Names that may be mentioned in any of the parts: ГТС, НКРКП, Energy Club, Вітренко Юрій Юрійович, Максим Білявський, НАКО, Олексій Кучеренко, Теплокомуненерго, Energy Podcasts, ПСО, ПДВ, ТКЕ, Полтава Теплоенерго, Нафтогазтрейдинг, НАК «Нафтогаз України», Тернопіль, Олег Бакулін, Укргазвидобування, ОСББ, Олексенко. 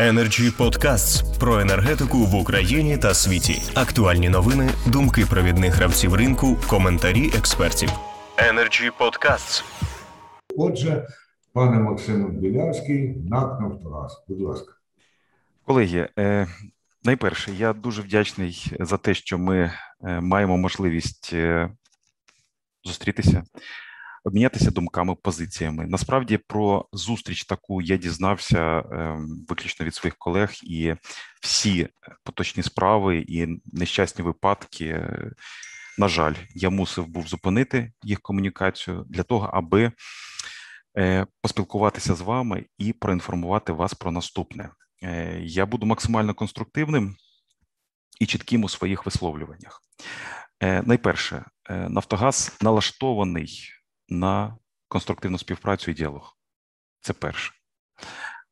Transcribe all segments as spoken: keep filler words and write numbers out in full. Energy Podcasts про енергетику в Україні та світі. Актуальні новини, думки провідних гравців ринку, коментарі експертів. Energy Podcasts. Отже, пане Максиму Білявський, НАК «Нафтогаз». Будь ласка. Колеги, найперше, я дуже вдячний за те, що ми маємо можливість зустрітися, обмінятися думками, позиціями. Насправді про зустріч таку я дізнався виключно від своїх колег, і всі поточні справи і нещасні випадки, на жаль, я мусив був зупинити їх комунікацію для того, аби поспілкуватися з вами і проінформувати вас про наступне. Я буду максимально конструктивним і чітким у своїх висловлюваннях. Найперше, Нафтогаз налаштований на конструктивну співпрацю і діалог. Це перше.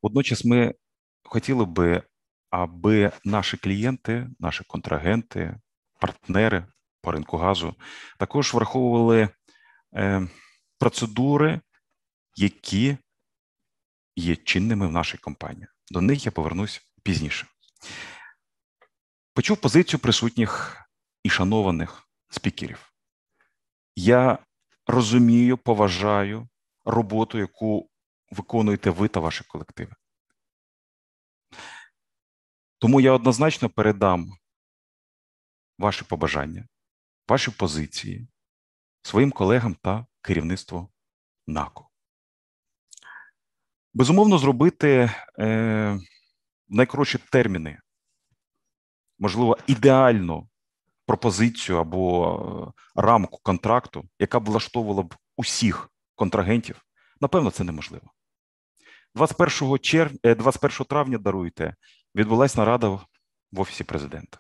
Водночас ми хотіли би, аби наші клієнти, наші контрагенти, партнери по ринку газу також враховували процедури, які є чинними в нашій компанії. До них я повернусь пізніше. Почув позицію присутніх і шанованих спікерів. Я розумію, поважаю роботу, яку виконуєте ви та ваші колективи. Тому я однозначно передам ваші побажання, ваші позиції своїм колегам та керівництву НАКО. Безумовно, зробити е, найкоротші терміни, можливо, ідеальну пропозицію або рамку контракту, яка б влаштовувала б усіх контрагентів, напевно, це неможливо. двадцять першого, черв... двадцять першого травня, даруйте, відбулась нарада в Офісі Президента.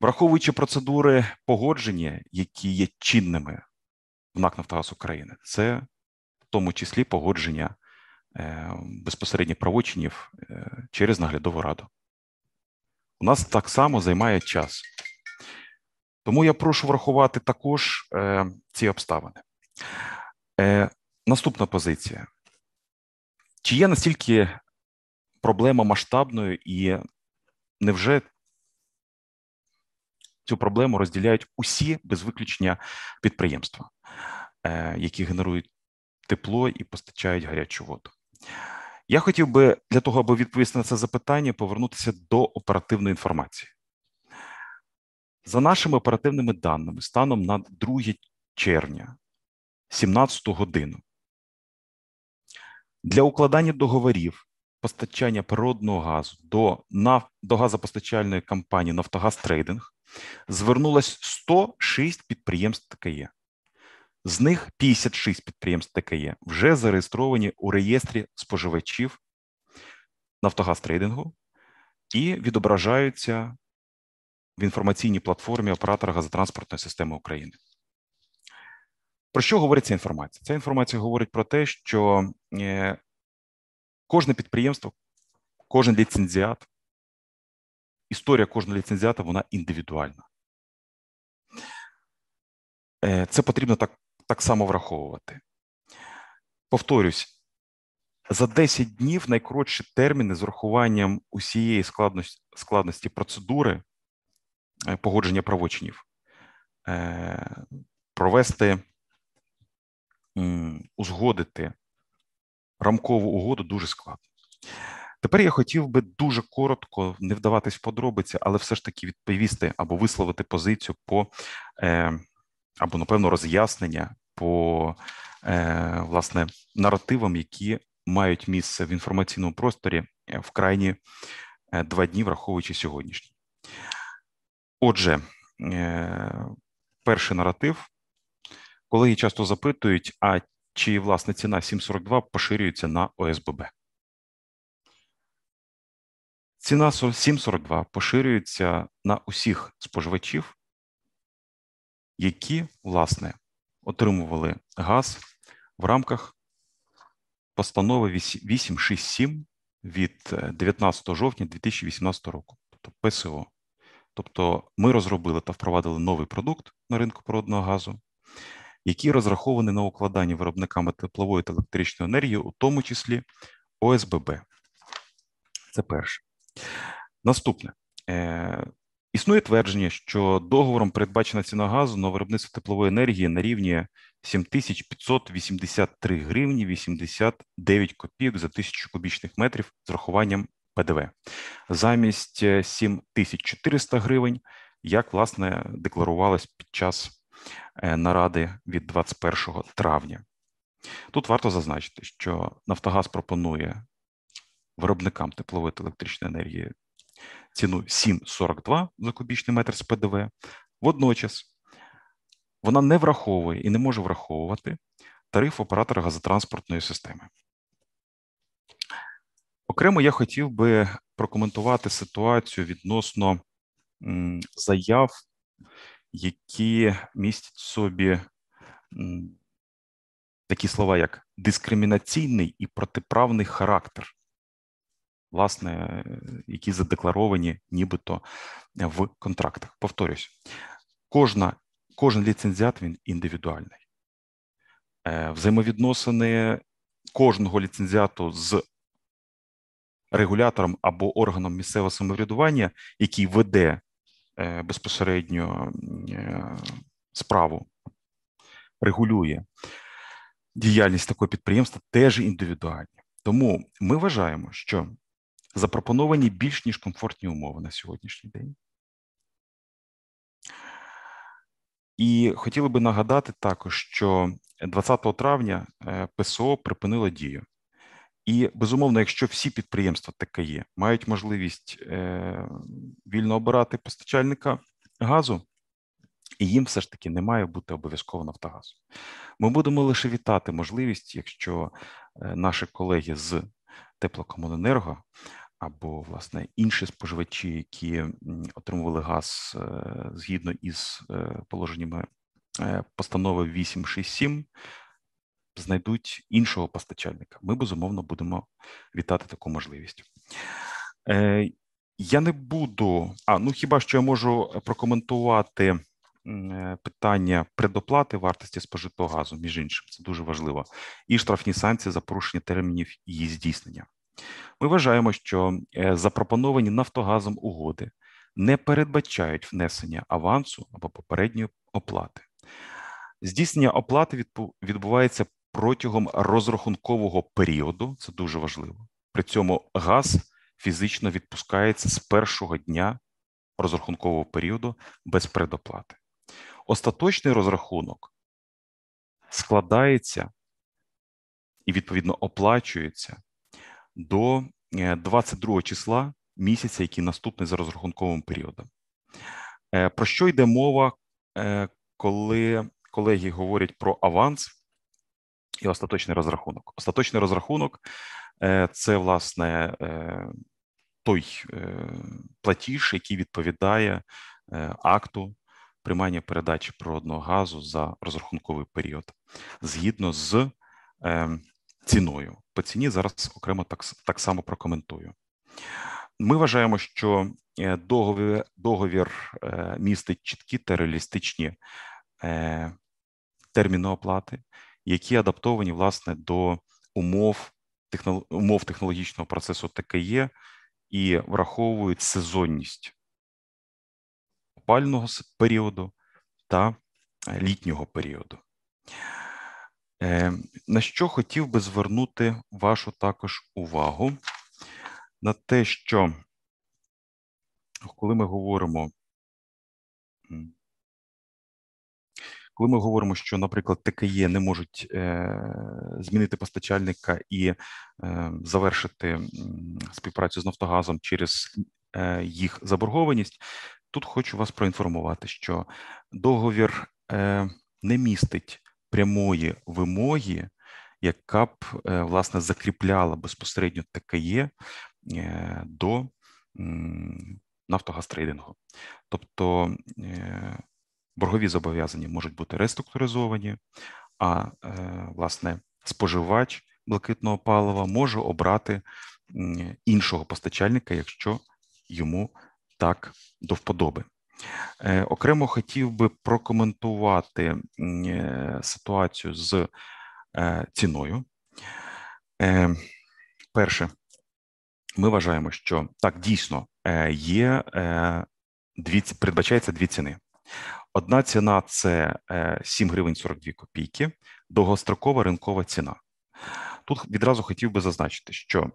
Враховуючи процедури погодження, які є чинними в НАК «Нафтогаз України», це в тому числі погодження е, безпосередньо правочинів е, через наглядову раду. У нас так само займає час. Тому я прошу врахувати також е, ці обставини. Е, наступна позиція. Чи є настільки проблема масштабною і невже цю проблему розділяють усі без виключення підприємства, е, які генерують тепло і постачають гарячу воду. Я хотів би для того, аби відповісти на це запитання, повернутися до оперативної інформації. За нашими оперативними даними, станом на друге червня, сімнадцяту годину, для укладання договорів постачання природного газу до, на, до газопостачальної компанії «Нафтогазтрейдинг» звернулось сто шість підприємств ТКЕ. З них п'ятдесят шість підприємств ТКЕ вже зареєстровані у реєстрі споживачів «Нафтогазтрейдингу» і відображаються в інформаційній платформі оператора газотранспортної системи України. Про що говорить ця інформація? Ця інформація говорить про те, що кожне підприємство, кожен ліцензіат, історія кожного ліцензіата, вона індивідуальна. Це потрібно так, так само враховувати. Повторюсь, за десять днів найкоротші терміни з урахуванням усієї складності, складності процедури погодження правочинів провести, узгодити рамкову угоду дуже складно. Тепер я хотів би дуже коротко, не вдаватись в подробиці, але все ж таки відповісти або висловити позицію по або, напевно, роз'яснення по, е, власне, наративам, які мають місце в інформаційному просторі в крайні два дні, враховуючи сьогоднішній. Отже, е, перший наратив. Колеги часто запитують, а чи, власне, ціна сім сорок два поширюється на ОСББ? Ціна сім сорок два поширюється на усіх споживачів, які, власне, отримували газ в рамках постанови вісім шість сім від дев'ятнадцятого жовтня дві тисячі вісімнадцятого року, тобто ПСО. Тобто ми розробили та впровадили новий продукт на ринку природного газу, який розрахований на укладання виробниками теплової та електричної енергії, у тому числі ОСББ. Це перше. Наступне. Існує твердження, що договором передбачена ціна газу на виробництво теплової енергії на рівні сім тисяч п'ятсот вісімдесят три гривні вісімдесят дев'ять копійок за тисячу кубічних метрів з урахуванням ПДВ. Замість сім тисяч чотириста гривень, як, власне, декларувалось під час наради від двадцять першого травня. Тут варто зазначити, що «Нафтогаз» пропонує виробникам теплової та електричної енергії ціну сім сорок два за кубічний метр з ПДВ. Водночас вона не враховує і не може враховувати тариф оператора газотранспортної системи. Окремо я хотів би прокоментувати ситуацію відносно заяв, які містять в собі такі слова, як дискримінаційний і протиправний характер, власне, які задекларовані нібито в контрактах. Повторюсь, кожна, кожен ліцензіат, він індивідуальний. Взаємовідносини кожного ліцензіату з регулятором або органом місцевого самоврядування, який веде безпосередньо справу, регулює діяльність такого підприємства, теж індивідуальні. Тому ми вважаємо, що запропоновані більш ніж комфортні умови на сьогоднішній день. І хотіли би нагадати також, що двадцятого травня ПСО припинило дію. І, безумовно, якщо всі підприємства ТКЄ мають можливість вільно обирати постачальника газу, і їм все ж таки не має бути обов'язково «Нафтогаз». Ми будемо лише вітати можливість, якщо наші колеги з Теплокомуненерго або, власне, інші споживачі, які отримували газ згідно із положеннями постанови вісім шість сім, знайдуть іншого постачальника. Ми, безумовно, будемо вітати таку можливість. Я не буду... А, ну хіба що я можу прокоментувати питання предоплати вартості спожитого газу, між іншим, це дуже важливо, і штрафні санкції за порушення термінів її здійснення. Ми вважаємо, що запропоновані «Нафтогазом» угоди не передбачають внесення авансу або попередньої оплати. Здійснення оплати відбувається протягом розрахункового періоду, це дуже важливо. При цьому газ фізично відпускається з першого дня розрахункового періоду без предоплати. Остаточний розрахунок складається і, відповідно, оплачується до двадцять другого числа місяця, який наступний за розрахунковим періодом. Про що йде мова, коли колеги говорять про аванс і остаточний розрахунок? Остаточний розрахунок – це, власне, той платіж, який відповідає акту приймання передачі природного газу за розрахунковий період згідно з ціною. По ціні зараз окремо так, так само прокоментую. Ми вважаємо, що договір, договір містить чіткі та реалістичні терміни оплати, які адаптовані, власне, до умов, технолог... умов технологічного процесу ТКЄ і враховують сезонність опального періоду та літнього періоду. На що хотів би звернути вашу також увагу? На те, що коли ми говоримо, коли ми говоримо, що, наприклад, ТКЄ не можуть змінити постачальника і завершити співпрацю з «Нафтогазом» через їх заборгованість, тут хочу вас проінформувати, що договір не містить прямої вимоги, яка б, власне, закріпляла безпосередньо ТКЄ до «Нафтогазтрейдингу». Тобто боргові зобов'язання можуть бути реструктуризовані, а, власне, споживач блакитного палива може обрати іншого постачальника, якщо йому так до вподоби. Окремо хотів би прокоментувати ситуацію з ціною. Перше, ми вважаємо, що так дійсно є, дві, передбачається дві ціни. Одна ціна – це сім гривень сорок дві копійки, довгострокова ринкова ціна. Тут відразу хотів би зазначити, що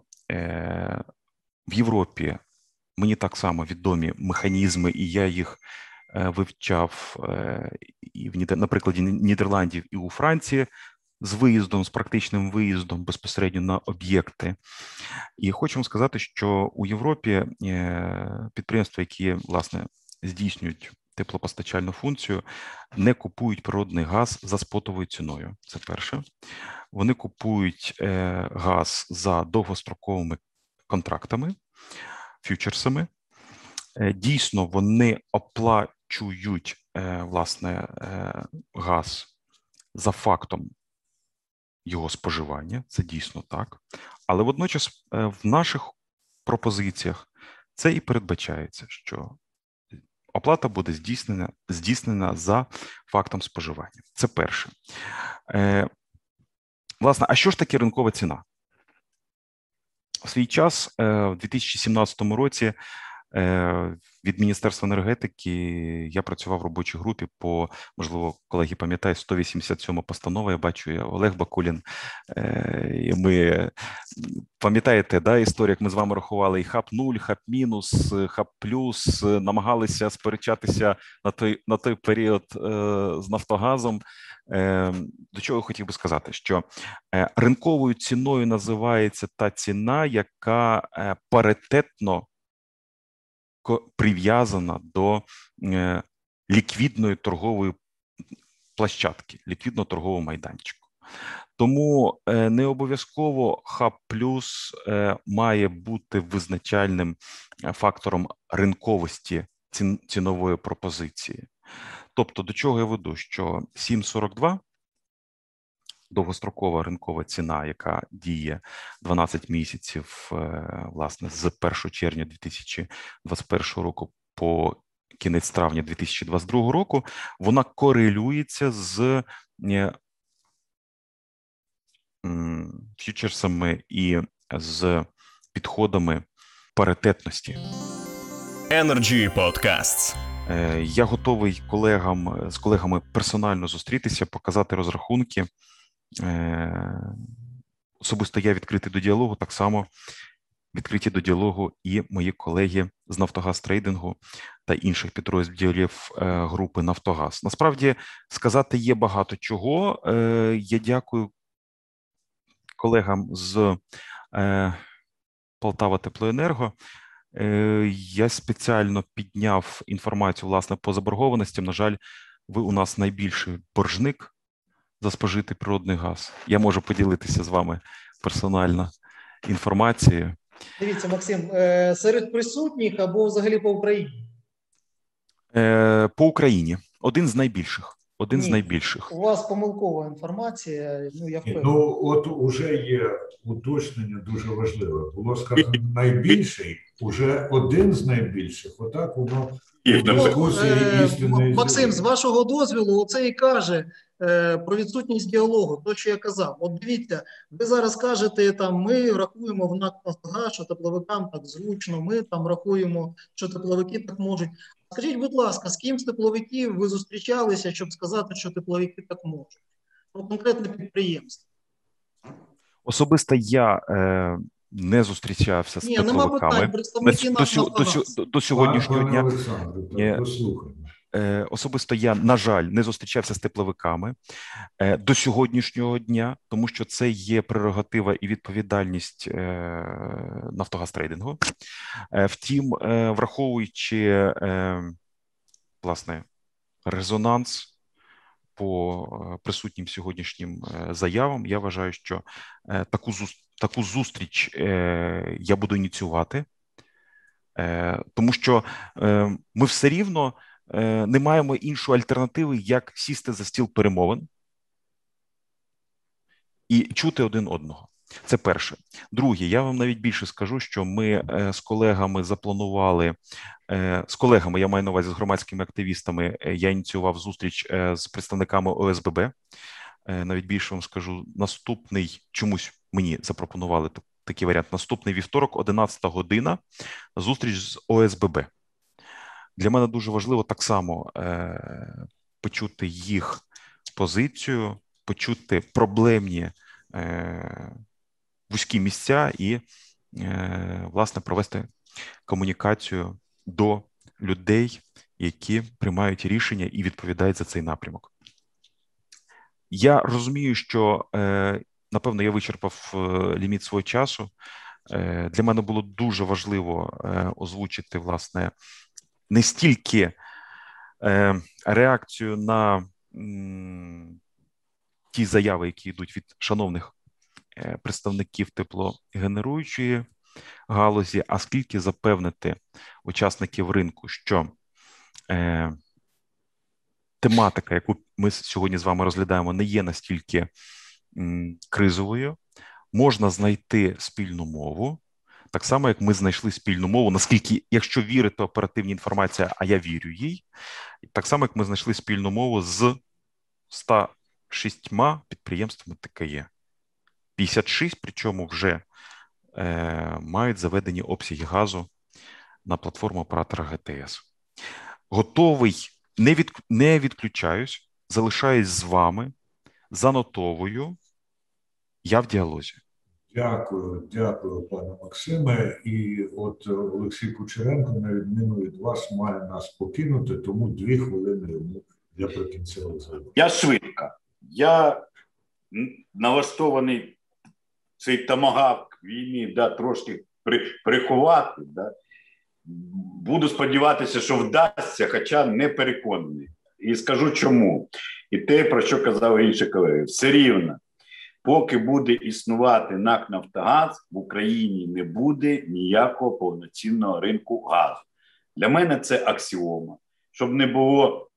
в Європі мені так само відомі механізми, і я їх вивчав, і в, наприклад, Нідерландів і у Франції, з виїздом, з практичним виїздом безпосередньо на об'єкти. І хочу вам сказати, що у Європі підприємства, які, власне, здійснюють теплопостачальну функцію, не купують природний газ за спотовою ціною. Це перше. Вони купують газ за довгостроковими контрактами, фьючерсами. Дійсно, вони оплачують, власне, газ за фактом його споживання, це дійсно так. Але водночас в наших пропозиціях це і передбачається, що оплата буде здійснена, здійснена за фактом споживання. Це перше. Власне, а що ж таке ринкова ціна? В свій час, в дві тисячі сімнадцятому році, від Міністерства енергетики я працював в робочій групі по, можливо, колеги пам'ятають, сто вісімдесят сьома постанова, я бачу, я Олег Бакулін, ми, пам'ятаєте, да, історію, як ми з вами рахували і хаб нуль, хаб мінус, хаб плюс, намагалися сперечатися на той, на той період з Нафтогазом. До чого я хотів би сказати, що ринковою ціною називається та ціна, яка паритетно прив'язана до ліквідної торгової площадки, ліквідно-торгового майданчику. Тому не обов'язково хаб плюс має бути визначальним фактором ринковості цінової пропозиції. Тобто, до чого я веду, що сім сорок два довгострокова ринкова ціна, яка діє дванадцять місяців, власне, з першого червня дві тисячі двадцять першого року по кінець травня дві тисячі двадцять другого року, вона корелюється з фьючерсами і з підходами паритетності. Energy Podcasts. Я готовий колегам, з колегами персонально зустрітися, показати розрахунки. Особисто я відкритий до діалогу, так само відкриті до діалогу і мої колеги з «Нафтогазтрейдингу» та інших підрозділів групи «Нафтогаз». Насправді, сказати є багато чого. Я дякую колегам з «Полтава Теплоенерго». Я спеціально підняв інформацію, власне, по заборгованості. На жаль, ви у нас найбільший боржник за спожитий природний газ. Я можу поділитися з вами персонально інформацією. Дивіться, Максим, серед присутніх або взагалі по Україні? По Україні. Один з найбільших. Один Ні, з найбільших. У вас помилкова інформація, ну я впевнений. Ну, от уже є уточнення дуже важливе. Було сказано найбільший, уже один з найбільших. Отак воно в дискусії істинної. Максим, з вашого дозволу, оце і каже про відсутність діалогу, то, що я казав. От дивіться, ви зараз кажете, там, ми рахуємо в НАК «Нафтогаз», що тепловикам так зручно, ми там рахуємо, що тепловики так можуть. Скажіть, будь ласка, з ким з тепловиків ви зустрічалися, щоб сказати, що тепловики так можуть? Про конкретне підприємство. Особисто я е, не зустрічався з Ні, тепловиками. Нема питань, представники НАК «Нафтогаз». До, до, до сьогоднішнього дня. Олександре, послухаємо. Особисто я, на жаль, не зустрічався з тепловиками до сьогоднішнього дня, тому що це є прерогатива і відповідальність «Нафтогазтрейдингу». Втім, враховуючи, власне, резонанс по присутнім сьогоднішнім заявам, я вважаю, що таку зустріч я буду ініціювати, тому що ми все рівно не маємо іншої альтернативи, як сісти за стіл перемовин і чути один одного. Це перше. Друге, я вам навіть більше скажу, що ми з колегами запланували, з колегами, я маю на увазі, з громадськими активістами, я ініціював зустріч з представниками О С Б Б. Навіть більше вам скажу, наступний чомусь мені запропонували такий варіант. Наступний вівторок, одинадцята година, зустріч з О С Б Б. Для мене дуже важливо так само е- почути їх позицію, почути проблемні е- вузькі місця і, е- власне, провести комунікацію до людей, які приймають рішення і відповідають за цей напрямок. Я розумію, що, напевно, я вичерпав ліміт свого часу. Для мене було дуже важливо озвучити, власне, не стільки реакцію на ті заяви, які йдуть від шановних представників теплогенеруючої галузі, а скільки запевнити учасників ринку, що тематика, яку ми сьогодні з вами розглядаємо, не є настільки кризовою. Можна знайти спільну мову, так само, як ми знайшли спільну мову, наскільки, якщо вірити оперативній інформації, а я вірю їй, так само, як ми знайшли спільну мову з ста шістьма підприємствами Т К Е. п'ятдесят шість, причому вже е, мають заведені обсяги газу на платформу оператора Г Т С. Готовий, не, від, не відключаюсь, залишаюсь з вами, занотовую, я в діалозі. Дякую, дякую, пане Максиме. І от Олексій Кучеренко, на відміну від вас, має нас покинути, тому дві хвилини йому для прикінцевого заяву. Я швидко. Я налаштований цей тамагавк війни, да, трошки приховати, да. Буду сподіватися, що вдасться, хоча не переконаний. І скажу чому. І те, про що казав інші колеги. Все рівно, поки буде існувати НАК «Нафтогаз», в Україні не буде ніякого повноцінного ринку газу. Для мене це аксіома. Щоб не було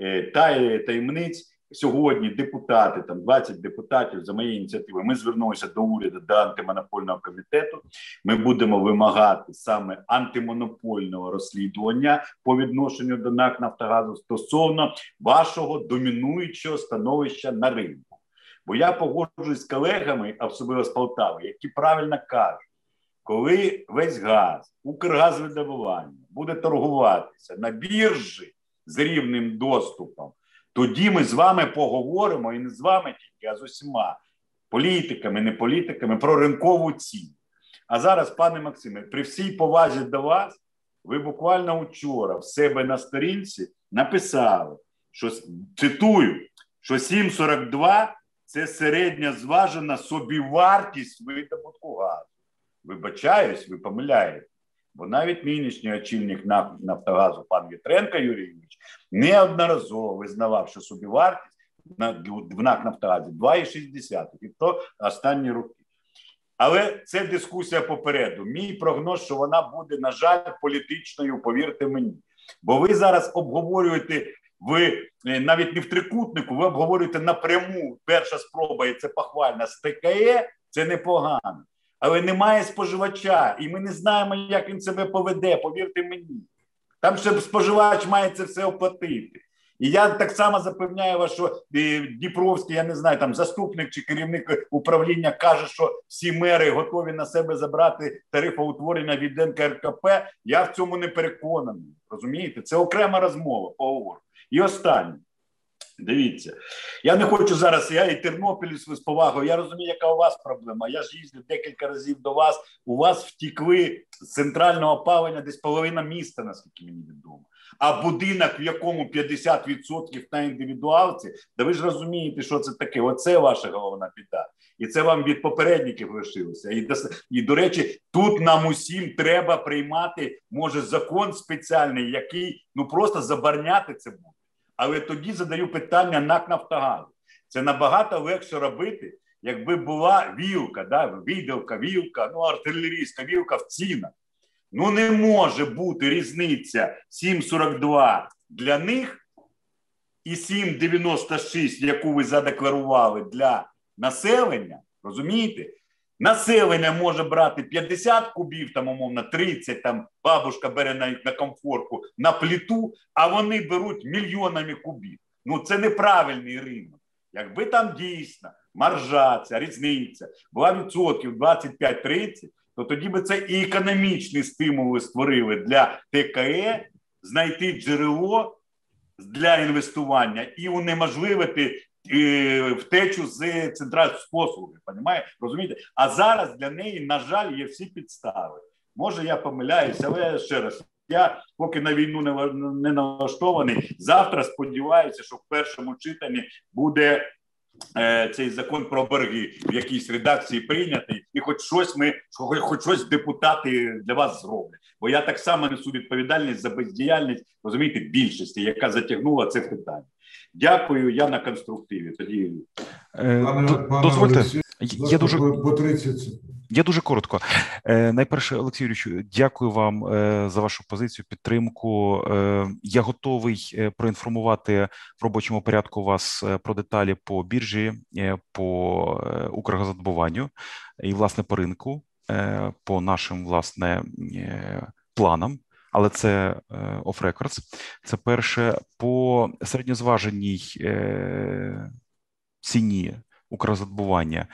е, та, таємниць, сьогодні депутати, там двадцять депутатів за моєю ініціативою, ми звернулися до уряду, до антимонопольного комітету. Ми будемо вимагати саме антимонопольного розслідування по відношенню до НАК «Нафтогазу» стосовно вашого домінуючого становища на ринку. Бо я погоджуюсь з колегами, особливо з Полтави, які правильно кажуть, коли весь газ, Укргазвидобування буде торгуватися на біржі з рівним доступом, тоді ми з вами поговоримо, і не з вами тільки, а з усіма політиками, не політиками, про ринкову ціну. А зараз, пане Максиме, при всій повазі до вас, ви буквально вчора в себе на сторінці написали, що, цитую, що сім сорок два – це середня зважена собівартість видобутку газу. Вибачаюсь, ви помиляєте. Бо навіть нинішній очільник НАК «Нафтогазу» пан Вітренко Юрій Юрійович неодноразово визнавав, що собівартість в НАК «Нафтогазі» два шістдесят, і то останні роки. Але це дискусія попереду. Мій прогноз, що вона буде, на жаль, політичною, повірте мені. Бо ви зараз обговорюєте, ви навіть не в трикутнику, ви обговорюєте напряму, перша спроба, і це похвально, з Т К Е, це непогано. Але немає споживача, і ми не знаємо, як він себе поведе, повірте мені. Там ще споживач має це все оплатити. І я так само запевняю вас, що Дніпровський, я не знаю, там заступник чи керівник управління каже, що всі мери готові на себе забрати тарифоутворення від Н К Р К П. Я в цьому не переконаний, розумієте? Це окрема розмова, поговорю. І останнє. Дивіться, я не хочу зараз, я і Тернопіль з повагою, я розумію, яка у вас проблема. Я ж їздив декілька разів до вас, у вас втікли з центрального опалення десь половина міста, наскільки мені відомо. А будинок, в якому п'ятдесят відсотків на індивідуалці, да ви ж розумієте, що це таке. Оце ваша головна біда. І це вам від попередників лишилося. І, і, до речі, тут нам усім треба приймати, може, закон спеціальний, який, ну, просто забороняти це буде. Але тоді задаю питання НАК «Нафтогазу». Це набагато легше робити, якби була вілка, да? Відділка, вілка, ну, артилерійська вілка в цінах. Ну, не може бути різниця сім сорок два для них і сім дев'яносто шість, яку ви задекларували для населення, розумієте? Населення може брати п'ятдесят кубів, там, умовно, тридцять, там, бабушка бере на, на комфорку, на плиту, а вони беруть мільйонами кубів. Ну, це неправильний ринок. Якби там дійсно маржа ця, різниця була відсотків двадцять п'ять тридцять, то тоді би це і економічні стимули створили для ТКЕ знайти джерело для інвестування і унеможливити втечу з центральних послуги, розумієте? А зараз для неї, на жаль, є всі підстави. Може, я помиляюся, але ще раз, я поки на війну не налаштований, завтра сподіваюся, що в першому читанні буде е, цей закон про борги в якійсь редакції прийнятий, і хоч щось ми, хоч щось депутати для вас зроблять. Бо я так само несу відповідальність за бездіяльність, розумієте, більшості, яка затягнула це питання. Дякую, я на конструктиві. Тоді дозвольте. Я дуже, я дуже коротко. Е, найперше, Олексій Юрійович, дякую вам е, за вашу позицію, підтримку. Е, я готовий проінформувати в робочому порядку вас про деталі по біржі, е, по е, Укргазвидобуванню і, власне, по ринку, е, по нашим, власне, е, планам. Але це off records. Це перше. По середньозваженій е, ціні Укргазвидобування.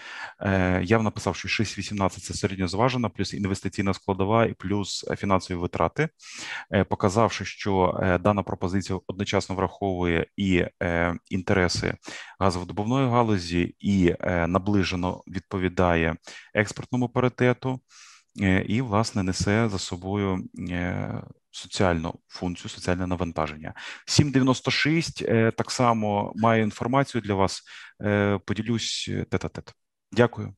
Я б написав, що шість вісімнадцять – це середньозважена, плюс інвестиційна складова і плюс фінансові витрати, показавши, що дана пропозиція одночасно враховує і інтереси газовидобувної галузі, і наближено відповідає експортному паритету, і, власне, несе за собою соціальну функцію, соціальне навантаження. сім дев'яносто шість так само має інформацію для вас. Поділюсь тет-а-тет. Дякую.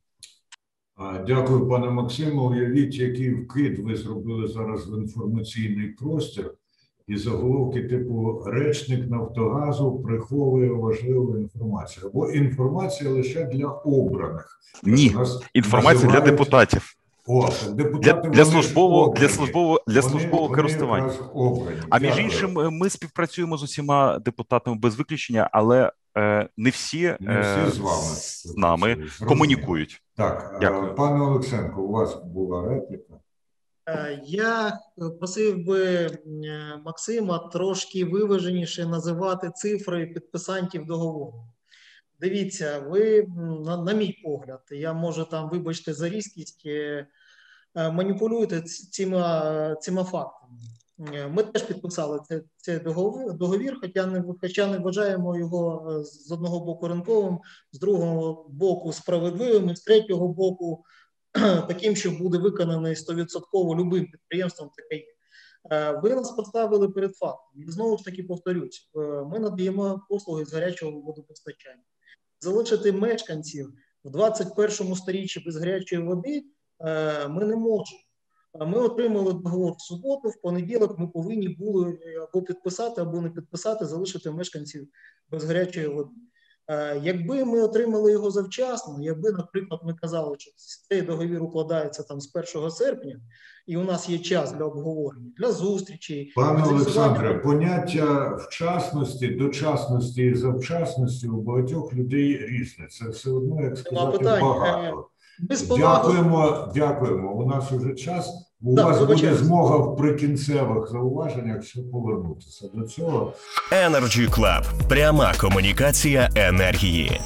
Дякую, пане Максиму. Уявіть, який вкид ви зробили зараз в інформаційний простір і заголовки типу «Речник Нафтогазу приховує важливу інформацію». Або «Інформація лише для обраних». Ні, інформація називають... для депутатів. О, для, для службового для службового для службового користування. А між іншим, ми співпрацюємо з усіма депутатами без виключення, але е, не всі, е, не всі з, вами. з нами Розумію. комунікують. Так, дякую. Пане Олексенко, у вас була репліка. Я просив би Максима трошки виваженіше називати цифри підписантів договору. Дивіться, ви, на, на мій погляд, я можу там, вибачте за різкість, маніпулюєте ціма, ціма фактами. Ми теж підписали цей, цей договір, договір хоча, не, хоча не вважаємо його з одного боку ринковим, з другого боку справедливим, і з третього боку таким, що буде виконаний сто відсотків любим підприємством таке. Ви нас поставили перед фактом. Знову ж таки повторюсь, ми надаємо послуги з гарячого водопостачання. Залишити мешканців в двадцять першому сторіччі без гарячої води ми не можемо. Ми отримали договор в суботу, в понеділок ми повинні були або підписати, або не підписати, залишити мешканців без гарячої води. Якби ми отримали його завчасно, якби, наприклад, ми казали, що цей договір укладається там з першого серпня, і у нас є час для обговорення, для зустрічей. Пане Олександре, поняття вчасності, дочасності і завчасності у багатьох людей різне. Це все одно, як сказати, багато. Дякуємо, дякуємо. У нас уже час. У так, вас вибачайте. Буде змога в прикінцевих зауваженнях ще повернутися до цього. Energy Club. Пряма комунікація енергії.